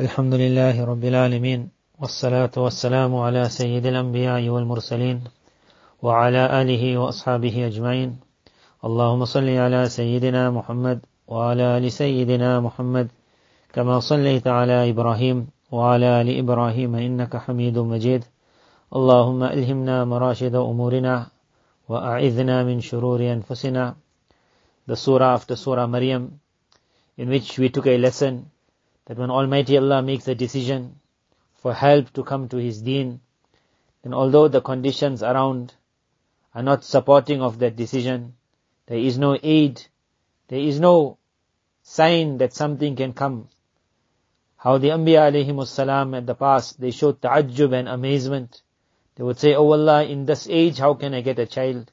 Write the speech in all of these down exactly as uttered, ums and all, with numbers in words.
الحمد لله رب العالمين والصلاة والسلام على سيد الأنبياء والمرسلين وعلى آله وأصحابه أجمعين اللهم صل على سيدنا محمد وعلى آل سيدنا محمد كما صليت على إبراهيم وعلى آل إبراهيم إنك حميد مجيد اللهم ألهمنا مراشد أمورنا وأعذنا من شرور أنفسنا. The surah after Surah Maryam, in which we took a lesson that when Almighty Allah makes a decision for help to come to His deen, then although the conditions around are not supporting of that decision, there is no aid, there is no sign that something can come. How the Anbiya alayhimus salam at the past, they showed ta'ajjub and amazement. They would say, "Oh Allah, in this age, how can I get a child?"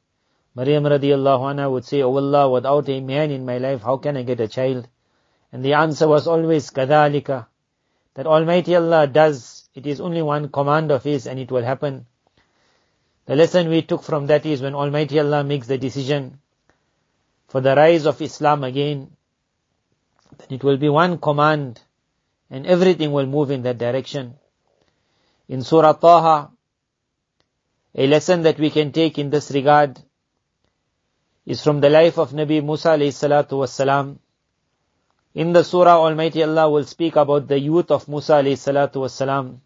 Maryam radiallahu anha would say, "Oh Allah, without a man in my life, how can I get a child?" And the answer was always, "Kadhalika," that Almighty Allah does. It is only one command of His and it will happen. The lesson we took from that is when Almighty Allah makes the decision for the rise of Islam again, then it will be one command and everything will move in that direction. In Surah Taha, a lesson that we can take in this regard is from the life of Nabi Musa alayhi salatu wassalam. In the surah, Almighty Allah will speak about the youth of Musa alayhi salatu wassalam.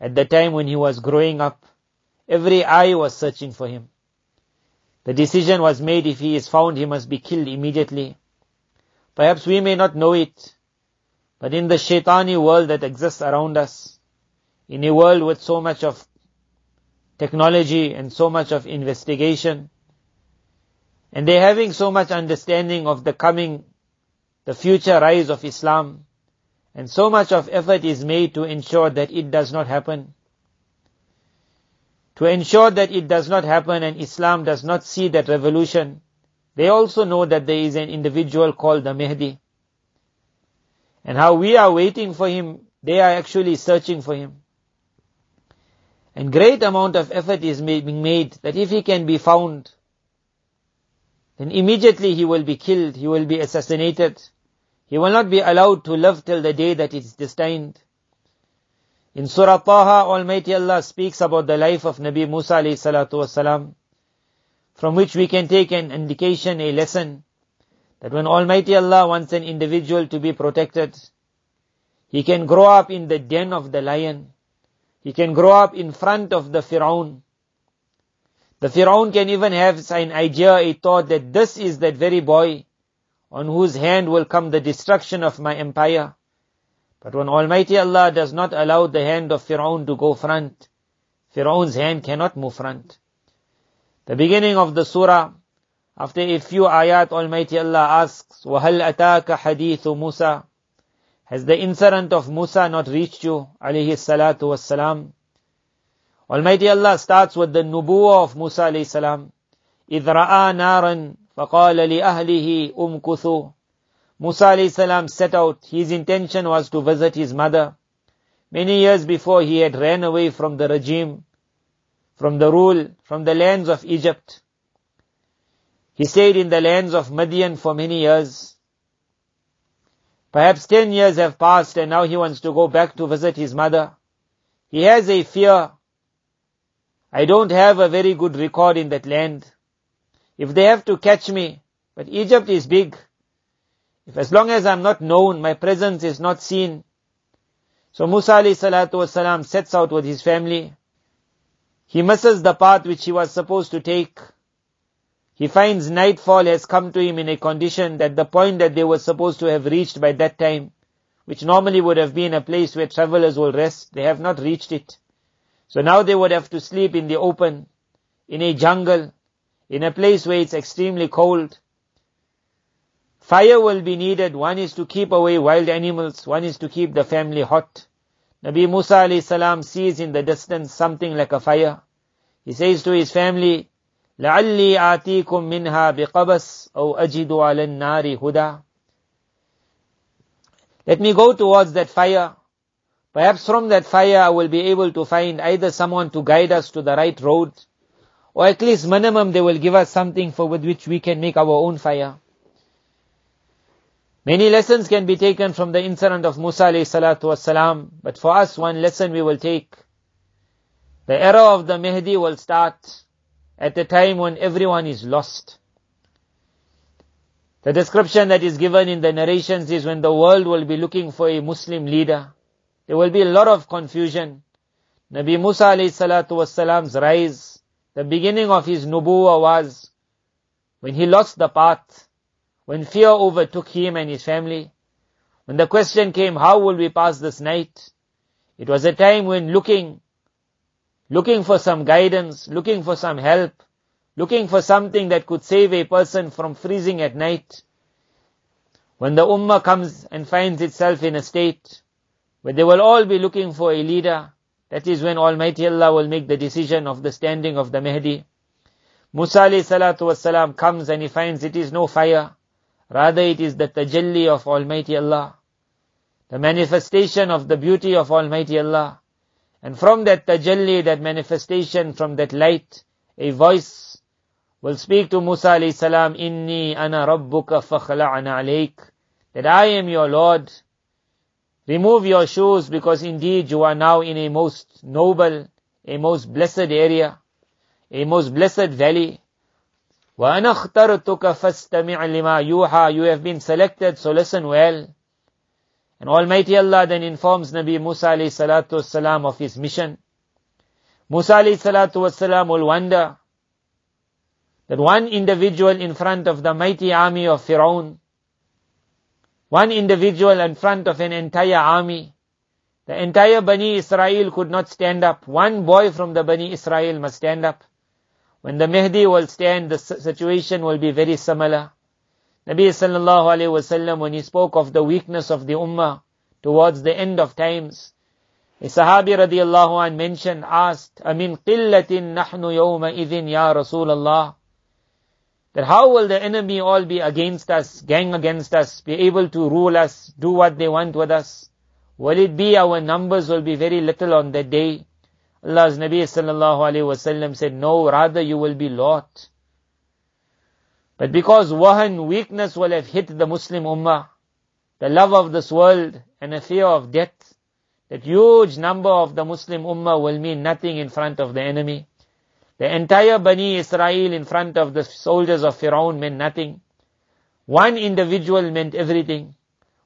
At the time when he was growing up, every eye was searching for him. The decision was made, if he is found, he must be killed immediately. Perhaps we may not know it, but in the shaitani world that exists around us, in a world with so much of technology and so much of investigation, and they're having so much understanding of the coming, the future rise of Islam, and so much of effort is made to ensure that it does not happen. To ensure that it does not happen and Islam does not see that revolution, they also know that there is an individual called the Mahdi. And how we are waiting for him, they are actually searching for him. And great amount of effort is being made that if he can be found, then immediately he will be killed, he will be assassinated. He will not be allowed to live till the day that is destined. In Surah Taha, Almighty Allah speaks about the life of Nabi Musa alayhi salatu wasalam, from which we can take an indication, a lesson, that when Almighty Allah wants an individual to be protected, he can grow up in the den of the lion. He can grow up in front of the Firaun. The Firaun can even have an idea, a thought that this is that very boy on whose hand will come the destruction of my empire. But when Almighty Allah does not allow the hand of Firaun to go front, Firaun's hand cannot move front. The beginning of the surah, after a few ayat, Almighty Allah asks, وَهَلْ أَتَاكَ حَدِيثُ مُوسَى, has the incident of Musa not reached you, alayhi salatu wassalam? Almighty Allah starts with the nubuwwah of Musa alayhi salam. إِذْ رَآ نَارًا فَقَالَ لِأَهْلِهِ أُمْكُثُوا. Musa alayhi salam set out. His intention was to visit his mother. Many years before, he had ran away from the regime, from the rule, from the lands of Egypt. He stayed in the lands of Madyan for many years. Perhaps ten years have passed and now he wants to go back to visit his mother. He has a fear. I don't have a very good record in that land. If they have to catch me, but Egypt is big. If as long as I'm not known, my presence is not seen. So Musa alayhi salatu wasalam sets out with his family. He misses the path which he was supposed to take. He finds nightfall has come to him in a condition that the point that they were supposed to have reached by that time, which normally would have been a place where travelers will rest, they have not reached it. So now they would have to sleep in the open, in a jungle, in a place where it's extremely cold. Fire will be needed. One is to keep away wild animals. One is to keep the family hot. Nabi Musa alayhi salam sees in the distance something like a fire. He says to his family, لَعَلِّي آتِيكُم مِّنْهَا بِقَبَسْ أَوْ أَجِدُ عَلَى النَّارِ هُدَى. Let me go towards that fire. Perhaps from that fire I will be able to find either someone to guide us to the right road, or at least minimum they will give us something for with which we can make our own fire. Many lessons can be taken from the incident of Musa alayhi salatu wasalam, but for us one lesson we will take. The era of the Mahdi will start at the time when everyone is lost. The description that is given in the narrations is when the world will be looking for a Muslim leader. There will be a lot of confusion. Nabi Musa alayhi salatu wasalam's rise, the beginning of his nubuwa was when he lost the path, when fear overtook him and his family, when the question came, how will we pass this night? It was a time when looking, looking for some guidance, looking for some help, looking for something that could save a person from freezing at night. When the ummah comes and finds itself in a state where they will all be looking for a leader, that is when Almighty Allah will make the decision of the standing of the Mahdi. Musa alayhi salatu wasalam comes and he finds it is no fire. Rather it is the tajalli of Almighty Allah, the manifestation of the beauty of Almighty Allah. And from that tajalli, that manifestation, from that light, a voice will speak to Musa alayhi salam, Inni ana rabbuka fakhla'na alayk, that I am your Lord. Remove your shoes, because indeed you are now in a most noble, a most blessed area, a most blessed valley. وَأَنَا اخْتَرْتُكَ فَاسْتَمِعْ لِمَا يُوحَى, you have been selected, so listen well. And Almighty Allah then informs Nabi Musa alayhi salatu wasalam of his mission. Musa alayhi salatu wasalam will wonder that one individual in front of the mighty army of Firaun, one individual in front of an entire army. The entire Bani Israel could not stand up. One boy from the Bani Israel must stand up. When the Mahdi will stand, the situation will be very similar. Nabi sallallahu alayhi wa sallam, when he spoke of the weakness of the ummah towards the end of times, a sahabi radiallahu anh mentioned, asked, Amin qillatin nahnu yawma idhin ya Rasulallah, that how will the enemy all be against us, gang against us, be able to rule us, do what they want with us? Will it be our numbers will be very little on that day? Allah's Nabi sallallahu alayhi wasallam said, no, rather you will be lot. But because wahan, weakness, will have hit the Muslim ummah, the love of this world and a fear of death, that huge number of the Muslim ummah will mean nothing in front of the enemy. The entire Bani Israel in front of the soldiers of Firaun meant nothing. One individual meant everything.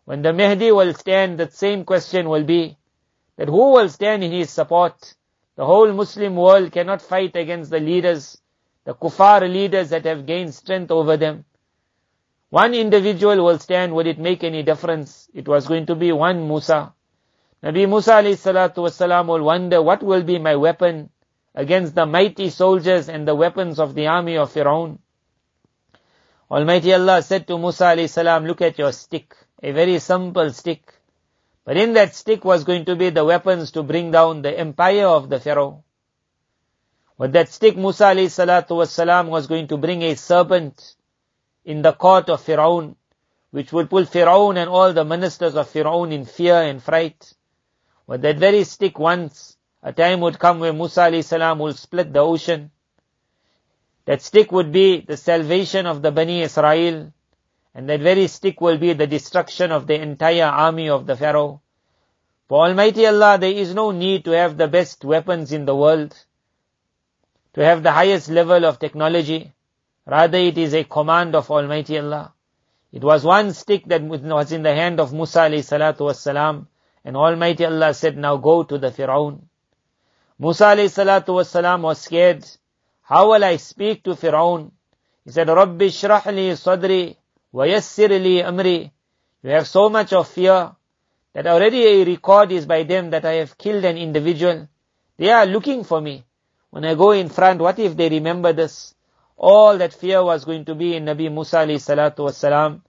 When the Mahdi will stand, that same question will be, that who will stand in his support? The whole Muslim world cannot fight against the leaders, the kuffar leaders that have gained strength over them. One individual will stand, would it make any difference? It was going to be one Musa. Nabi Musa alayhi salatu wasalam will wonder, what will be my weapon against the mighty soldiers and the weapons of the army of Firaun? Almighty Allah said to Musa alayhi salam, look at your stick, a very simple stick. But in that stick was going to be the weapons to bring down the empire of the Pharaoh. With that stick, Musa alayhi salatu wasalam was going to bring a serpent in the court of Firaun, which would put Firaun and all the ministers of Firaun in fear and fright. With that very stick once, a time would come where Musa alayhi salam will split the ocean. That stick would be the salvation of the Bani Israel, and that very stick will be the destruction of the entire army of the Pharaoh. For Almighty Allah, there is no need to have the best weapons in the world, to have the highest level of technology. Rather, it is a command of Almighty Allah. It was one stick that was in the hand of Musa alayhi salatu wasalam, and Almighty Allah said, now go to the Firaun. Musa alayhi salatu wasalam was scared. How will I speak to Firaun? He said, Rabbi shrah li sadri wa yassir li amri. You have so much of fear that already a record is by them that I have killed an individual. They are looking for me. When I go in front, what if they remember this? All that fear was going to be in Nabi Musa alayhi salatu wasalam.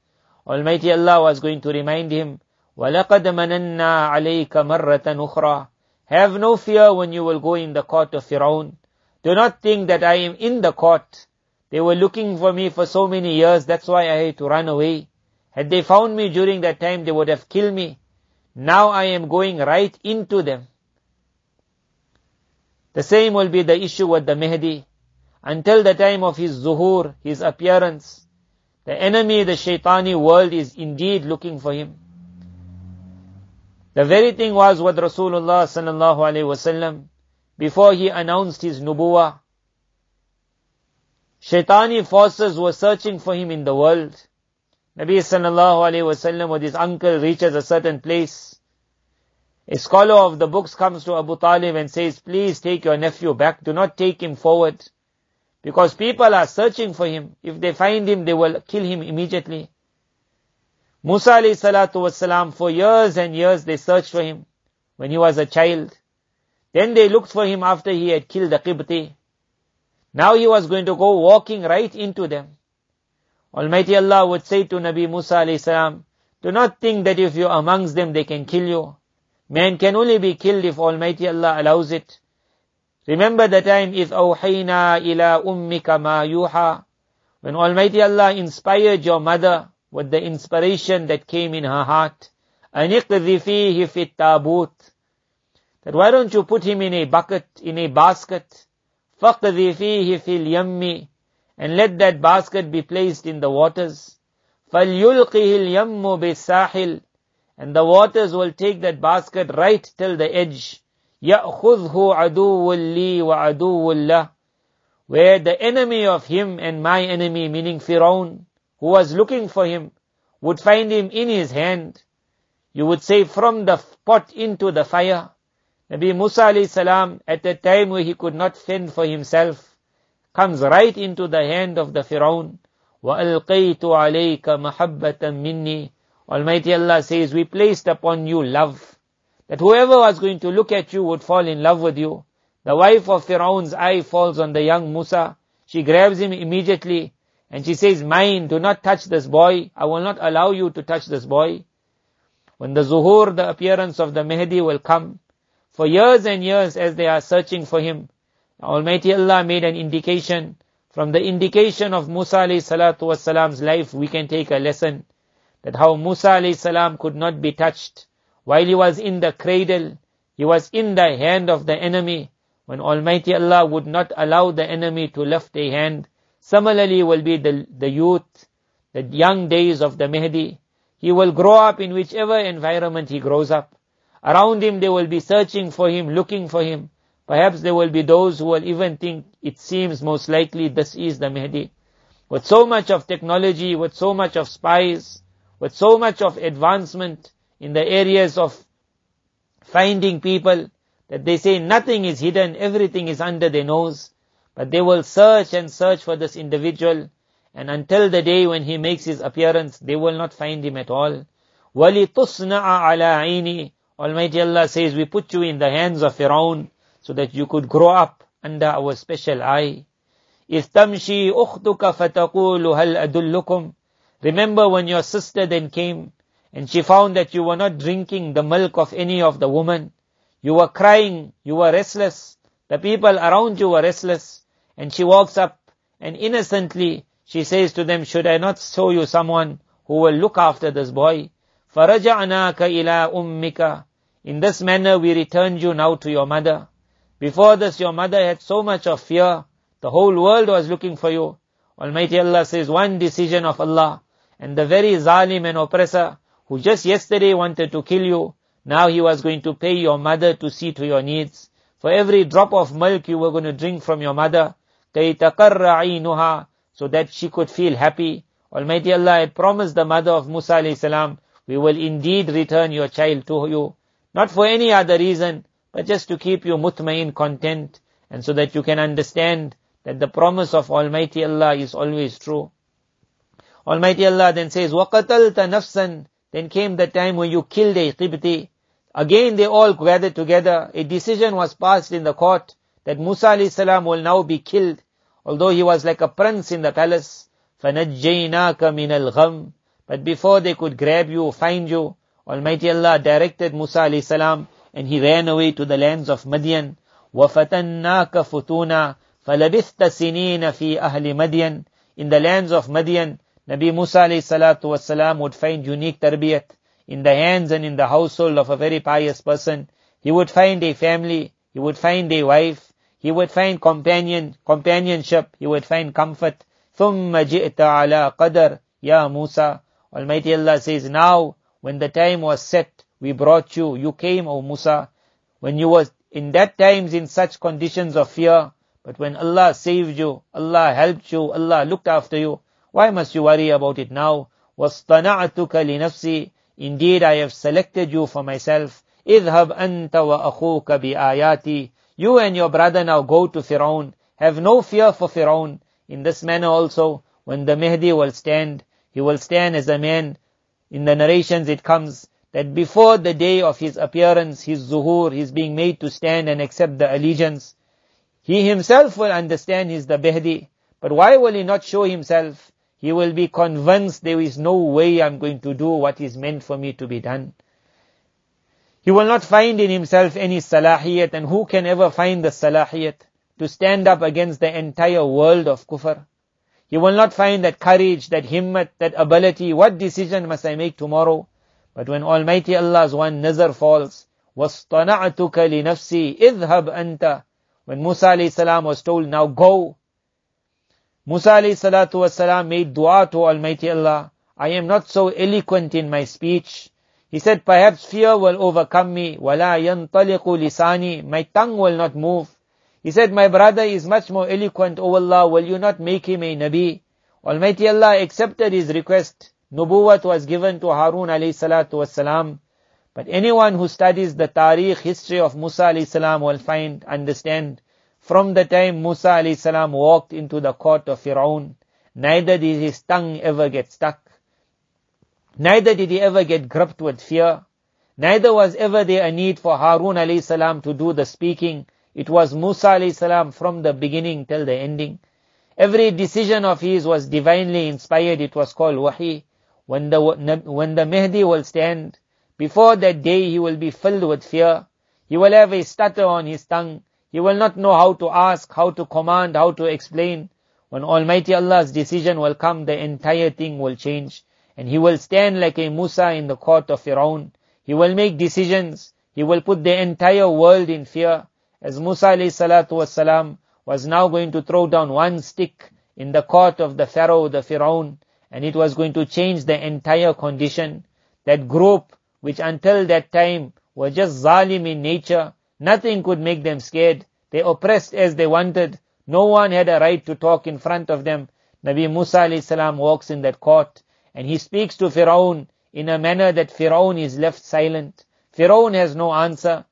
Almighty Allah was going to remind him, وَلَقَدْ مَنَنَّا عَلَيْكَ مَرَّةً أُخْرَى. Have no fear when you will go in the court of Firaun. Do not think that I am in the court. They were looking for me for so many years, that's why I had to run away. Had they found me during that time, they would have killed me. Now I am going right into them. The same will be the issue with the Mahdi. Until the time of his zuhur, his appearance, The enemy, the shaitani world, is indeed looking for him. The very thing was what Rasulullah sallallahu alaihi wasallam, before he announced his nubuwah, shaitani forces were searching for him in the world. Nabi sallallahu alaihi wasallam with his uncle reaches a certain place. A scholar of the books comes to Abu Talib and says, please take your nephew back. Do not take him forward. Because people are searching for him. If they find him, they will kill him immediately. Musa alayhi salatu wasalam, for years and years they searched for him when he was a child. Then they looked for him after he had killed the Qibti. Now he was going to go walking right into them. Almighty Allah would say to Nabi Musa alayhi salam, do not think that if you are amongst them, they can kill you. Man can only be killed if Almighty Allah allows it. Remember the time, إِذْ أَوْحَيْنَا إِلَىٰ أُمِّكَ مَا يُوحَىٰ, when Almighty Allah inspired your mother with the inspiration that came in her heart. أَنِقْذِفِيهِ فِي التَّابُوتِ, that why don't you put him in a bucket, in a basket? فَقْذِفِيهِ فِي الْيَمِّ, and let that basket be placed in the waters. فَلْيُلْقِهِ الْيَمُّ بِالسَّاحِلِ, and the waters will take that basket right till the edge. يَأْخُذْهُ عَدُوٌ لِي وَعَدُوٌ لَهُ, where the enemy of him and my enemy, meaning Firaun, who was looking for him, would find him in his hand. You would say, from the pot into the fire. Nabi Musa alayhi salam, at a time where he could not fend for himself, comes right into the hand of the Firaun. وَأَلْقَيْتُ عَلَيْكَ مَحَبَّةً مِنِّي, Almighty Allah says, we placed upon you love, that whoever was going to look at you would fall in love with you. The wife of Firaun's eye falls on the young Musa. She grabs him immediately and she says, mine, do not touch this boy. I will not allow you to touch this boy. When the Zuhur, the appearance of the Mahdi, will come, for years and years as they are searching for him, Almighty Allah made an indication. From the indication of Musa alayhi salatu wasalam's life, we can take a lesson, that how Musa alayhi salam could not be touched. While he was in the cradle, he was in the hand of the enemy, when Almighty Allah would not allow the enemy to lift a hand. Similarly will be the, the youth, the young days of the Mahdi. He will grow up in whichever environment he grows up. Around him they will be searching for him, looking for him. Perhaps there will be those who will even think, it seems most likely this is the Mahdi. With so much of technology, with so much of spies, with so much of advancement in the areas of finding people, that they say nothing is hidden, everything is under their nose. But they will search and search for this individual, and until the day when he makes his appearance, they will not find him at all. وَلِتُصْنَعَ عَلَىٰ عَيْنِي, Almighty Allah says, we put you in the hands of Firaun, so that you could grow up under our special eye. إِذْ تَمْشِي أُخْتُكَ فَتَقُولُ هَلْ أَدُلُّكُمْ, remember when your sister then came, and she found that you were not drinking the milk of any of the women. You were crying, you were restless, the people around you were restless. And she walks up, and innocently she says to them, should I not show you someone who will look after this boy? فَرَجَعْنَاكَ إِلَىٰ أُمِّكَ, in this manner we returned you now to your mother. Before this, your mother had so much of fear. The whole world was looking for you. Almighty Allah says, one decision of Allah, and the very zalim and oppressor, who just yesterday wanted to kill you, now he was going to pay your mother to see to your needs. For every drop of milk you were going to drink from your mother, so that she could feel happy. Almighty Allah had promised the mother of Musa alayhi salam, we will indeed return your child to you, not for any other reason, but just to keep you mutmain, content, and so that you can understand that the promise of Almighty Allah is always true. Almighty Allah then says, وَقَتَلْتَ نَفْسًا, then came the time when you killed a Qibti. Again they all gathered together. A decision was passed in the court that Musa alayhi salam will now be killed, although he was like a prince in the palace. فَنَجَّيْنَاكَ مِنَ الْغَمِّ, but before they could grab you, find you, Almighty Allah directed Musa alayhi salam, and he ran away to the lands of Madyan. وَفَتَنَّاكَ فُتُونَا فَلَبِثْتَ سِنِينَ فِي أَهْلِ مَدْيَنَ, in the lands of Madyan, Nabi Musa alayhi salatu wasalam would find unique tarbiyat in the hands and in the household of a very pious person. He would find a family, he would find a wife, he would find companion companionship, he would find comfort. ثُمَّ جِئْتَ عَلَىٰ قَدَرٍ, Ya Musa, Almighty Allah says, now when the time was set, we brought you, you came, O Musa, when you were in that times in such conditions of fear, but when Allah saved you, Allah helped you, Allah looked after you, why must you worry about it now? وَاصْطَنَعْتُكَ لِنَفْسِي, indeed I have selected you for myself. اِذْهَبْ أَنْتَ وَأَخُوكَ بِآيَاتِي, you and your brother now go to Firaun, have no fear for Firaun. In this manner also, when the Mahdi will stand, he will stand as a man. In the narrations it comes that before the day of his appearance, his zuhur, his being made to stand and accept the allegiance, he himself will understand he is the Mahdi. But why will he not show himself? He will be convinced there is no way I'm going to do what is meant for me to be done. He will not find in himself any salahiyat, and who can ever find the salahiyat to stand up against the entire world of kufr? He will not find that courage, that himmat, that ability. What decision must I make tomorrow? But when Almighty Allah's one nazar falls, وَاصْطَنَعْتُكَ لِنَفْسِي اِذْهَبْ أَنْتَ, when Musa alayhi salam was told, now go, Musa alayhi salatu was salam made dua to Almighty Allah, I am not so eloquent in my speech. He said, perhaps fear will overcome me, وَلَا يَنْطَلِقُ لِسَانِي, my tongue will not move. He said, my brother is much more eloquent, O Allah, will you not make him a Nabi? Almighty Allah accepted his request. Nubuwwat was given to Harun alayhi salatu was salam. But anyone who studies the tariq, history of Musa alayhi salam will find, understand, from the time Musa alayhi salam walked into the court of Firaun, neither did his tongue ever get stuck. Neither did he ever get gripped with fear. Neither was ever there a need for Harun alayhi salam to do the speaking. It was Musa alayhi salam from the beginning till the ending. Every decision of his was divinely inspired. It was called wahi. When the, when the Mahdi will stand, before that day he will be filled with fear. He will have a stutter on his tongue. He will not know how to ask, how to command, how to explain. When Almighty Allah's decision will come, the entire thing will change. And he will stand like a Musa in the court of Firaun. He will make decisions. He will put the entire world in fear. As Musa alayhi salatu was salam was now going to throw down one stick in the court of the Pharaoh, the Firaun, and it was going to change the entire condition. That group, which until that time were just zalim in nature, nothing could make them scared. They oppressed as they wanted. No one had a right to talk in front of them. Nabi Musa alayhi salam walks in that court, and he speaks to Firaun in a manner that Firaun is left silent. Firaun has no answer.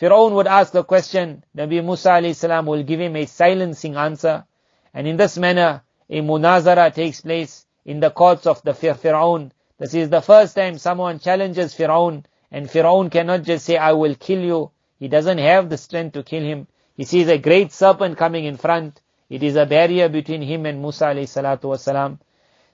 Firaun would ask the question, Nabi Musa alayhi salam will give him a silencing answer. And in this manner, a munazara takes place in the courts of the Firaun. This is the first time someone challenges Firaun, and Firaun cannot just say, I will kill you. He doesn't have the strength to kill him. He sees a great serpent coming in front. It is a barrier between him and Musa alayhi salatu was salam.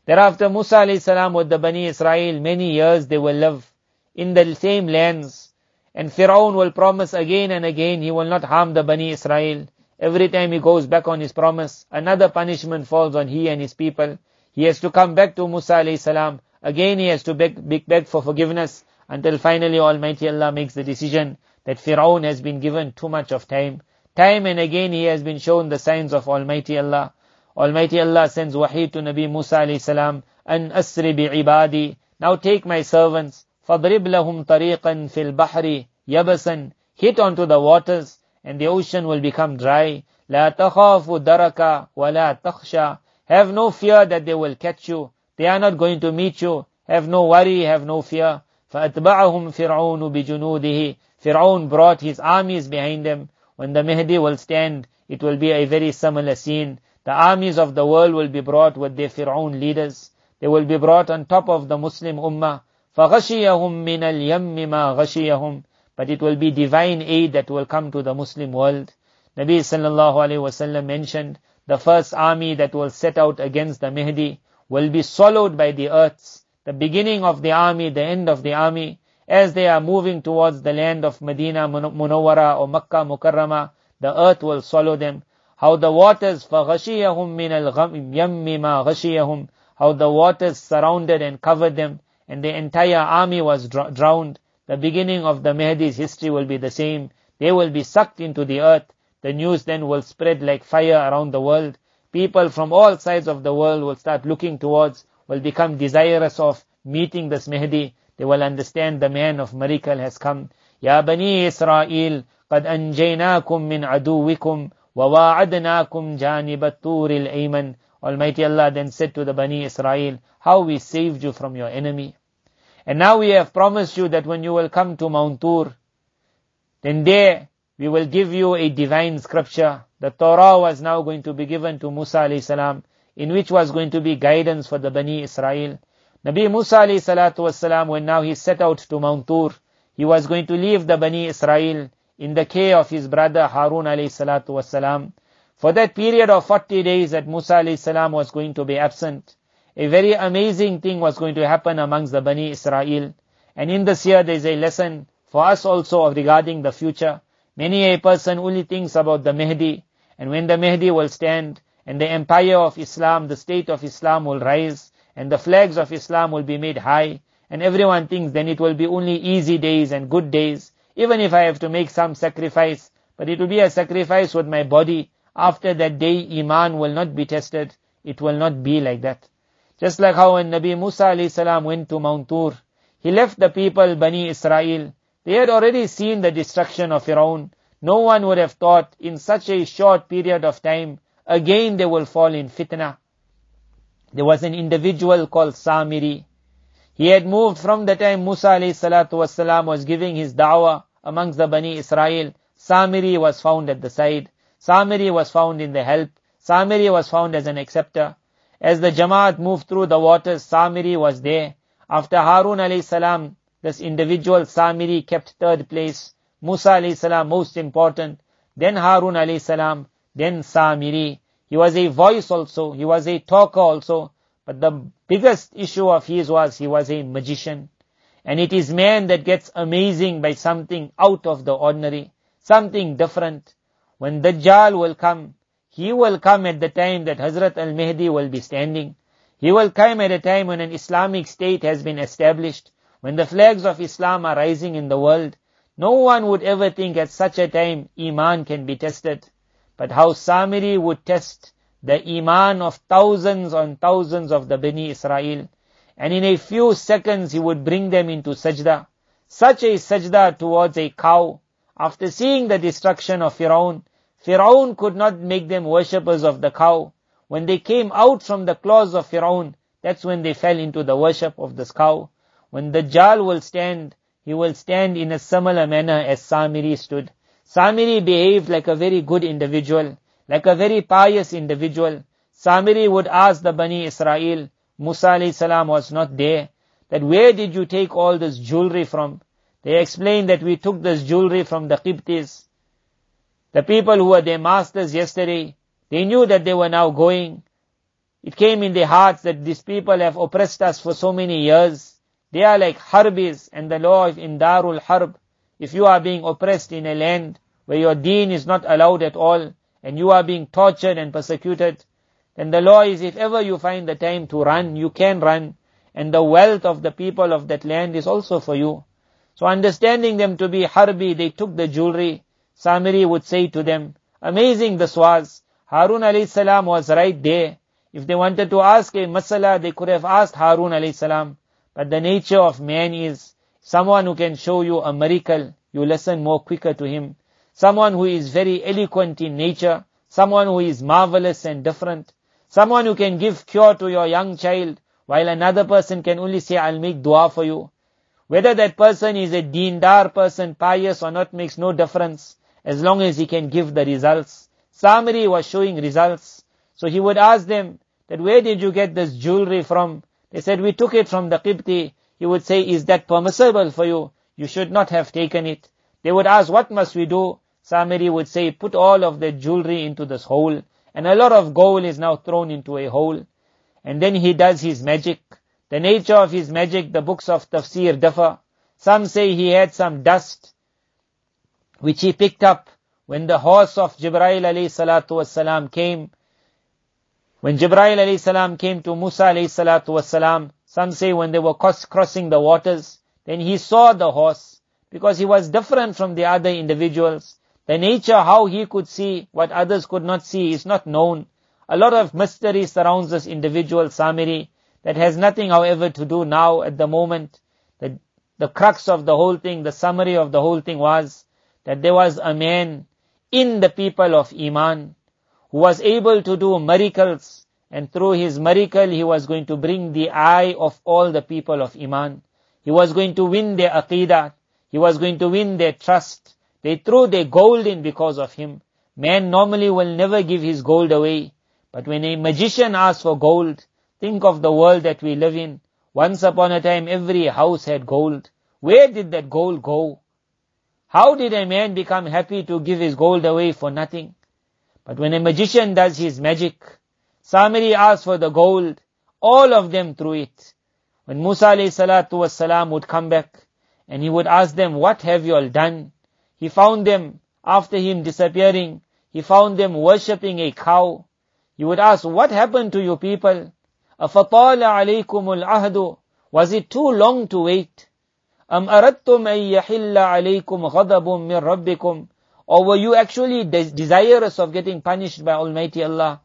Thereafter, Musa alayhi salam with the Bani Israel, many years they will live in the same lands. And Firaun will promise again and again he will not harm the Bani Israel. Every time he goes back on his promise, another punishment falls on he and his people. He has to come back to Musa alayhi salam. Again he has to beg, beg, beg for forgiveness, until finally Almighty Allah makes the decision that Firaun has been given too much of time. Time and again he has been shown the signs of Almighty Allah. Almighty Allah sends wahi to Nabi Musa alayhi salam, An asri bi'ibadi, now take my servants, فَضْرِبْ لَهُمْ طَرِيقًا فِي الْبَحْرِ يَبَسًا, hit onto the waters and the ocean will become dry. لَا تَخَافُ دَرَكَ وَلَا تَخْشَى, have no fear that they will catch you. They are not going to meet you. Have no worry, have no fear. فَأَتْبَعَهُمْ فِرْعُونُ بِجُنُودِهِ, Firaun brought his armies behind them. When the Mahdi will stand, it will be a very similar scene. The armies of the world will be brought with their Firaun leaders. They will be brought on top of the Muslim Ummah. فَغَشِيَهُمْ مِنَ الْيَمِّ مَا غَشِيَهُمْ, but it will be divine aid that will come to the Muslim world. Nabi sallallahu alayhi wasallam mentioned, the first army that will set out against the Mahdi will be swallowed by the earths. The beginning of the army, the end of the army, as they are moving towards the land of Medina Munawwara or Makkah Mukarrama, the earth will swallow them. How the waters, فَغَشِيَهُمْ مِنَ الْيَمِّ مَا غَشِيَهُمْ, how the waters surrounded and covered them, and the entire army was dr- drowned. The beginning of the Mahdi's history will be the same. They will be sucked into the earth. The news then will spread like fire around the world. People from all sides of the world will start looking towards will become desirous of meeting this Mahdi. They will understand the man of miracle has come. Ya Bani Israel, قَدْ أَنْجَيْنَاكُمْ مِنْ عَدُوِّكُمْ وَوَاعَدْنَاكُمْ جَانِبَ الطُّورِ الْأَيْمَنِ. Almighty Allah then said to the Bani Israel, how we saved you from your enemy. And now we have promised you that when you will come to Mount Tur, then there we will give you a divine scripture. The Torah was now going to be given to Musa alayhi salam, in which was going to be guidance for the Bani Israel. Nabi Musa alayhi salatu was salam, when now he set out to Mount Tur, he was going to leave the Bani Israel in the care of his brother Harun alayhi salatu was salam. For that period of forty days that Musa alayhi salam was going to be absent, a very amazing thing was going to happen amongst the Bani Israel. And in this year there is a lesson for us also regarding the future. Many a person only thinks about the Mahdi, and when the Mahdi will stand, and the empire of Islam, the state of Islam will rise, and the flags of Islam will be made high, and everyone thinks then it will be only easy days and good days, even if I have to make some sacrifice, but it will be a sacrifice with my body. After that day, Iman will not be tested. It will not be like that. Just like how when Nabi Musa alayhi salam went to Mount Tur, he left the people, Bani Israel. They had already seen the destruction of Firaun. No one would have thought in such a short period of time, again they will fall in fitna. There was an individual called Samiri. He had moved from the time Musa alayhi salatu was salam was giving his da'wah amongst the Bani Israel. Samiri was found at the side. Samiri was found in the help. Samiri was found as an acceptor. As the Jamaat moved through the waters, Samiri was there. After Harun alayhi salam, this individual Samiri kept third place. Musa alayhi salam most important. Then Harun alayhi salam. Then Samiri. He was a voice also. He was a talker also. But the biggest issue of his was he was a magician. And it is man that gets amazing by something out of the ordinary. Something different. When Dajjal will come, he will come at the time that Hazrat al-Mahdi will be standing. He will come at a time when an Islamic state has been established, when the flags of Islam are rising in the world. No one would ever think at such a time Iman can be tested. But how Samiri would test the Iman of thousands on thousands of the Bani Israel. And in a few seconds he would bring them into sajda. Such a sajda towards a cow. After seeing the destruction of Firaun, Firaun could not make them worshippers of the cow. When they came out from the claws of Firaun, that's when they fell into the worship of this cow. When Dajjal will stand, he will stand in a similar manner as Samiri stood. Samiri behaved like a very good individual, like a very pious individual. Samiri would ask the Bani Israel, Musa alayhi salam was not there, that where did you take all this jewelry from? They explained that we took this jewelry from the Qibtis. The people who were their masters yesterday, they knew that they were now going. It came in their hearts that these people have oppressed us for so many years. They are like Harbis and the law of Indarul Harb. If you are being oppressed in a land where your deen is not allowed at all and you are being tortured and persecuted, then the law is if ever you find the time to run, you can run. And the wealth of the people of that land is also for you. So understanding them to be Harbi, they took the jewelry. Samiri would say to them, amazing this was. Harun alayhi salam was right there. If they wanted to ask a masala, they could have asked Harun alayhi salam. But the nature of man is someone who can show you a miracle, you listen more quicker to him. Someone who is very eloquent in nature. Someone who is marvelous and different. Someone who can give cure to your young child, while another person can only say, I'll make dua for you. Whether that person is a deendar person, pious or not, makes no difference, as long as he can give the results. Samiri was showing results. So he would ask them, that where did you get this jewelry from? They said, we took it from the Qibti. He would say, is that permissible for you? You should not have taken it. They would ask, what must we do? Samiri would say, put all of the jewelry into this hole. And a lot of gold is now thrown into a hole. And then he does his magic. The nature of his magic, the books of tafsir differ. Some say he had some dust, which he picked up when the horse of Jibreel alayhi salatu wasalam came. When Jibreel alayhi salam came to Musa alayhi salatu wasalam, some say when they were cross crossing the waters, then he saw the horse, because he was different from the other individuals. The nature, how he could see what others could not see, is not known. A lot of mystery surrounds this individual Samiri. That has nothing, however, to do now at the moment. The, the crux of the whole thing, the summary of the whole thing was that there was a man in the people of Iman who was able to do miracles, and through his miracle he was going to bring the eye of all the people of Iman. He was going to win their aqidah. He was going to win their trust. They threw their gold in because of him. Man normally will never give his gold away. But when a magician asks for gold, think of the world that we live in. Once upon a time, every house had gold. Where did that gold go? How did a man become happy to give his gold away for nothing? But when a magician does his magic, Samiri asked for the gold. All of them threw it. When Musa alayhi salatu was salam would come back, and he would ask them, what have you all done? He found them, after him disappearing, he found them worshipping a cow. He would ask, what happened to you people? أَفَطَالَ عَلَيْكُمُ الْعَهْدُ, was it too long to wait? أَمْ أَرَدْتُمْ أَن يَحِلَّ عَلَيْكُمْ غَضَبٌ مِّن رَبِّكُمْ, or were you actually des- desirous of getting punished by Almighty Allah?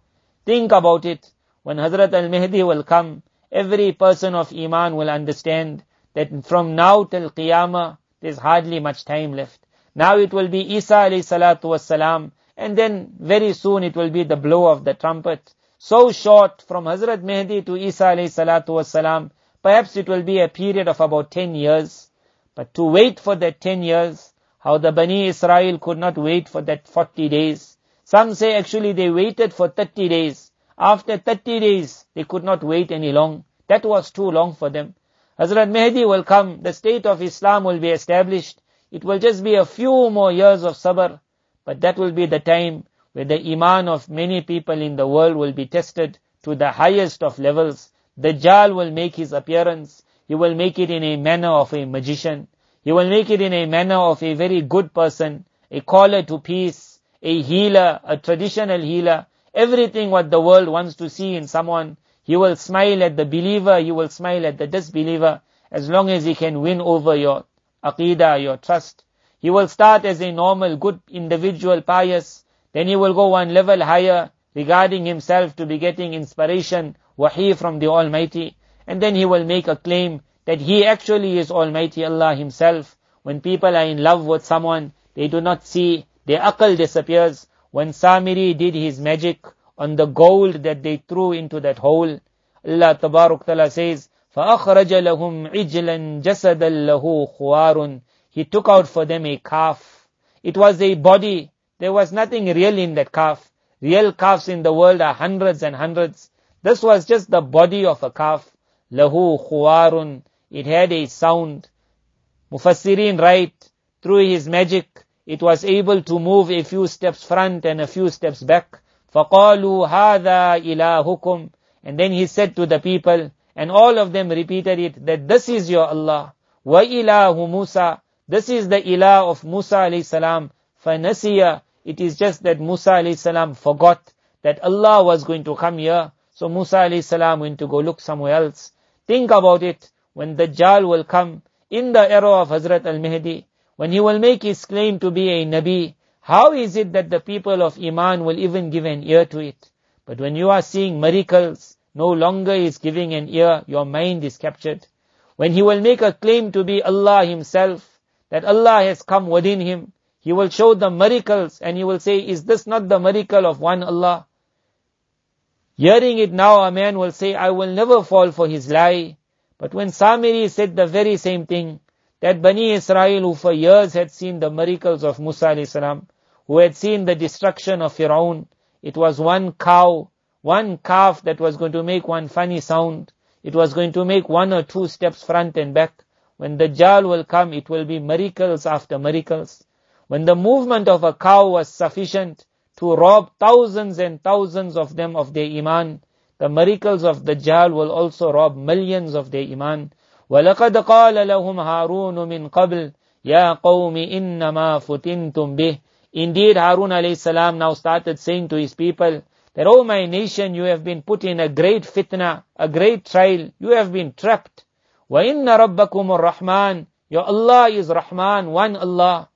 Think about it. When Hazrat al-Mahdi will come, every person of Iman will understand that from now till Qiyamah, there's hardly much time left. Now it will be Isa alayhi salatu was salam, and then very soon it will be the blow of the trumpet. So short, from Hazrat Mahdi to Isa alayhi salatu was salam, perhaps it will be a period of about ten years. But to wait for that ten years, how the Bani Israel could not wait for that forty days. Some say actually they waited for thirty days. After thirty days, they could not wait any long. That was too long for them. Hazrat Mahdi will come, the state of Islam will be established. It will just be a few more years of sabr, but that will be the time where the iman of many people in the world will be tested to the highest of levels. Dajjal will make his appearance. He will make it in a manner of a magician. He will make it in a manner of a very good person, a caller to peace, a healer, a traditional healer. Everything what the world wants to see in someone. He will smile at the believer, he will smile at the disbeliever, as long as he can win over your aqidah, your trust. He will start as a normal, good individual, pious. Then he will go one level higher, regarding himself to be getting inspiration, wahi from the Almighty. And then he will make a claim that he actually is Almighty Allah himself. When people are in love with someone, they do not see, their aql disappears. When Samiri did his magic on the gold that they threw into that hole, Allah Tabaruk Ta'ala says, فَأَخْرَجَ لَهُمْ عِجْلًا جَسَدًا لَهُ خُوَارٌ. He took out for them a calf. It was a body. There was nothing real in that calf. Real calves in the world are hundreds and hundreds. This was just the body of a calf. لَهُ خُوَارٌ. It had a sound. Mufassirin write, through his magic, it was able to move a few steps front and a few steps back. فَقَالُوا هَذَا إِلَهُكُمْ. And then he said to the people, and all of them repeated it, that this is your Allah. وَإِلَهُ مُوسَى. This is the ilah of Musa alayhi salam. فَنَسِيَ. It is just that Musa alayhi salam forgot that Allah was going to come here. So Musa alayhi salam went to go look somewhere else. Think about it. When Dajjal will come in the era of Hazrat al-Mahdi, when he will make his claim to be a Nabi, how is it that the people of Iman will even give an ear to it? But when you are seeing miracles, no longer is giving an ear, your mind is captured. When he will make a claim to be Allah himself, that Allah has come within him, he will show the miracles and he will say, is this not the miracle of one Allah? Hearing it now, a man will say, I will never fall for his lie. But when Samiri said the very same thing, that Bani Israel, who for years had seen the miracles of Musa alayhi salam, who had seen the destruction of Firaun, it was one cow, one calf that was going to make one funny sound. It was going to make one or two steps front and back. When Dajjal will come, it will be miracles after miracles. When the movement of a cow was sufficient to rob thousands and thousands of them of their iman, the miracles of Dajjal will also rob millions of their iman. وَلَقَدْ قَالَ لَهُمْ هَارُونُ مِنْ قَبْلِ يَا قَوْمِ إِنَّمَا فُتِنْتُمْ بِهِ. Indeed, Harun alayhi salam now started saying to his people, that, oh my nation, you have been put in a great fitna, a great trial. You have been trapped. وَإِنَّ رَبَّكُمُ الرَّحْمَانِ. Your Allah is Rahman, one Allah.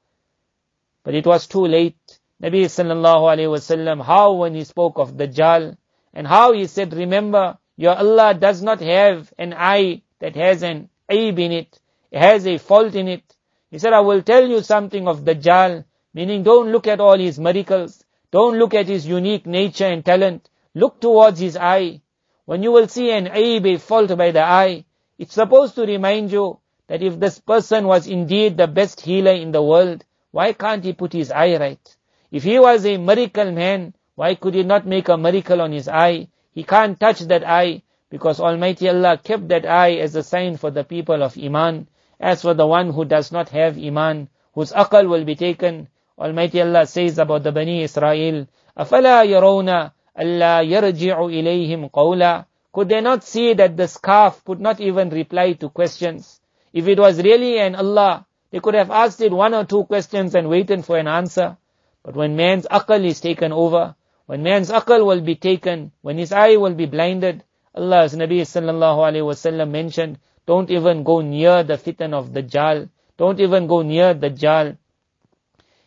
But it was too late. Nabi sallallahu alayhi wa sallam, how when he spoke of Dajjal, and how he said, remember, Your Allah does not have an eye that has an aib in it, it has a fault in it. He said, I will tell you something of Dajjal, meaning don't look at all his miracles, don't look at his unique nature and talent, look towards his eye. When you will see an aib, a fault by the eye, it's supposed to remind you that if this person was indeed the best healer in the world, why can't he put his eye right? If he was a miracle man, why could he not make a miracle on his eye? He can't touch that eye, because Almighty Allah kept that eye as a sign for the people of Iman. As for the one who does not have Iman, whose aqal will be taken, Almighty Allah says about the Bani Israel, أَفَلَا يَرَوْنَا أَلَّا يَرْجِعُ إِلَيْهِمْ قَوْلًا. Could they not see that the scarf could not even reply to questions? If it was really an Allah, they could have asked it one or two questions and waited for an answer. But when man's aqal is taken over, when man's aqal will be taken, when his eye will be blinded, Allah's Nabi sallallahu alayhi wasallam mentioned, don't even go near the fitan of Dajjal. Don't even go near Dajjal.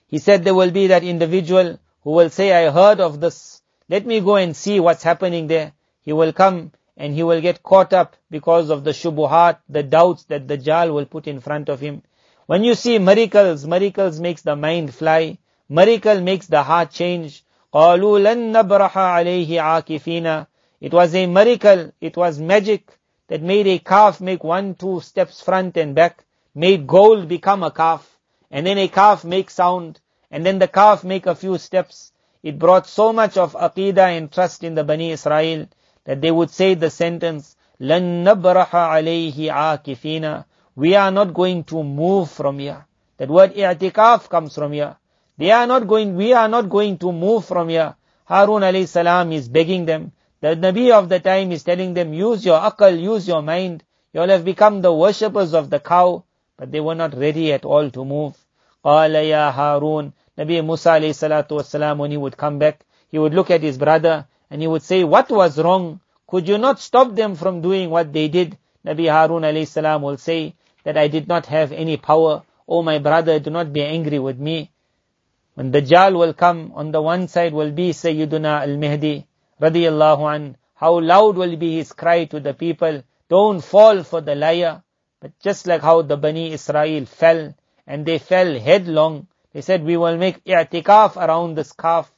He said there will be that individual who will say, I heard of this. Let me go and see what's happening there. He will come and he will get caught up because of the shubuhat, the doubts that Dajjal will put in front of him. When you see miracles, miracles makes the mind fly. Miracle makes the heart change. قَالُوا لَن نَبْرَحَ عَلَيْهِ عَاكِفِينَ. It was a miracle, it was magic that made a calf make one, two steps front and back, made gold become a calf, and then a calf make sound, and then the calf make a few steps. It brought so much of aqidah and trust in the Bani Israel that they would say the sentence, لَن نَبْرَحَ عَلَيْهِ عَاكِفِينَ. We are not going to move from here. That word i'tikaf comes from here. They are not going, we are not going to move from here. Harun alayhi salam is begging them. The Nabi of the time is telling them, use your aql, use your mind. You will have become the worshippers of the cow. But they were not ready at all to move. Qala ya Harun. Nabi Musa alayhi salatu wasalam, when he would come back, he would look at his brother and he would say, what was wrong? Could you not stop them from doing what they did? Nabi Harun alayhi salam will say that I did not have any power. Oh my brother, do not be angry with me. When Dajjal will come, on the one side will be Sayyiduna al-Mahdi, radiyallahu an. How loud will be his cry to the people, don't fall for the liar. But just like how the Bani Israel fell, and they fell headlong, they said, we will make i'tikaf around this calf.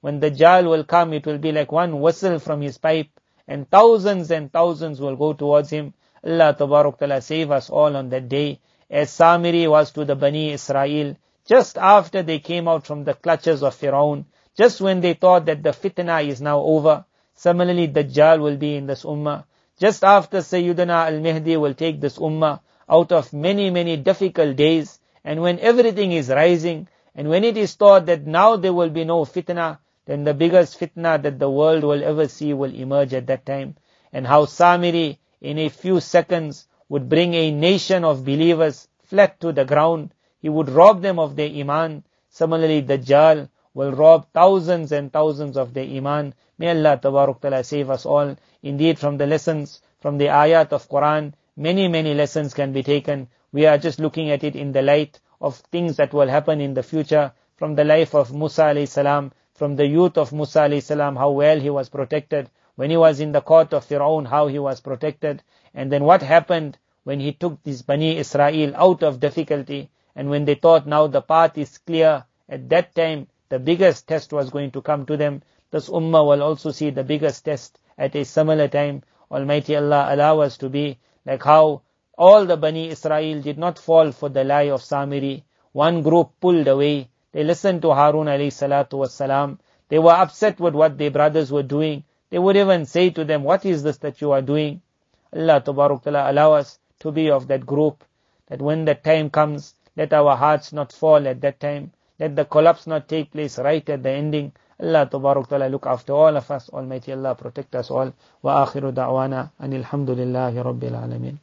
When Dajjal will come, it will be like one whistle from his pipe, and thousands and thousands will go towards him. Allah Tabarak Ta'ala save us all on that day, as Samiri was to the Bani Israel. Just after they came out from the clutches of Firaun, just when they thought that the fitna is now over, similarly Dajjal will be in this ummah. Just after Sayyidina al-Mahdi will take this ummah out of many, many difficult days, and when everything is rising, and when it is thought that now there will be no fitna, then the biggest fitna that the world will ever see will emerge at that time. And how Samiri, in a few seconds, would bring a nation of believers flat to the ground. He would rob them of their Iman. Similarly, Dajjal will rob thousands and thousands of their Iman. May Allah Tabarak Ta'ala save us all. Indeed, from the lessons, from the ayat of Quran, many, many lessons can be taken. We are just looking at it in the light of things that will happen in the future, from the life of Musa alayhi salam, from the youth of Musa alayhi salam, how well he was protected. When he was in the court of Firaun, how he was protected. And then what happened when he took this Bani Israel out of difficulty. And when they thought now the path is clear, at that time the biggest test was going to come to them. This ummah will also see the biggest test at a similar time. Almighty Allah allow us to be like how all the Bani Israel did not fall for the lie of Samiri. One group pulled away. They listened to Harun alayhi salatu wassalam. They were upset with what their brothers were doing. They would even say to them, what is this that you are doing? Allah Tabarak Ta'ala allow us to be of that group, that when that time comes, let our hearts not fall at that time. Let the collapse not take place right at the ending. Allah Tabarak Ta'ala look after all of us. Almighty Allah protect us all. Wa akhiru da'wana anil hamdulillahi rabbil alameen.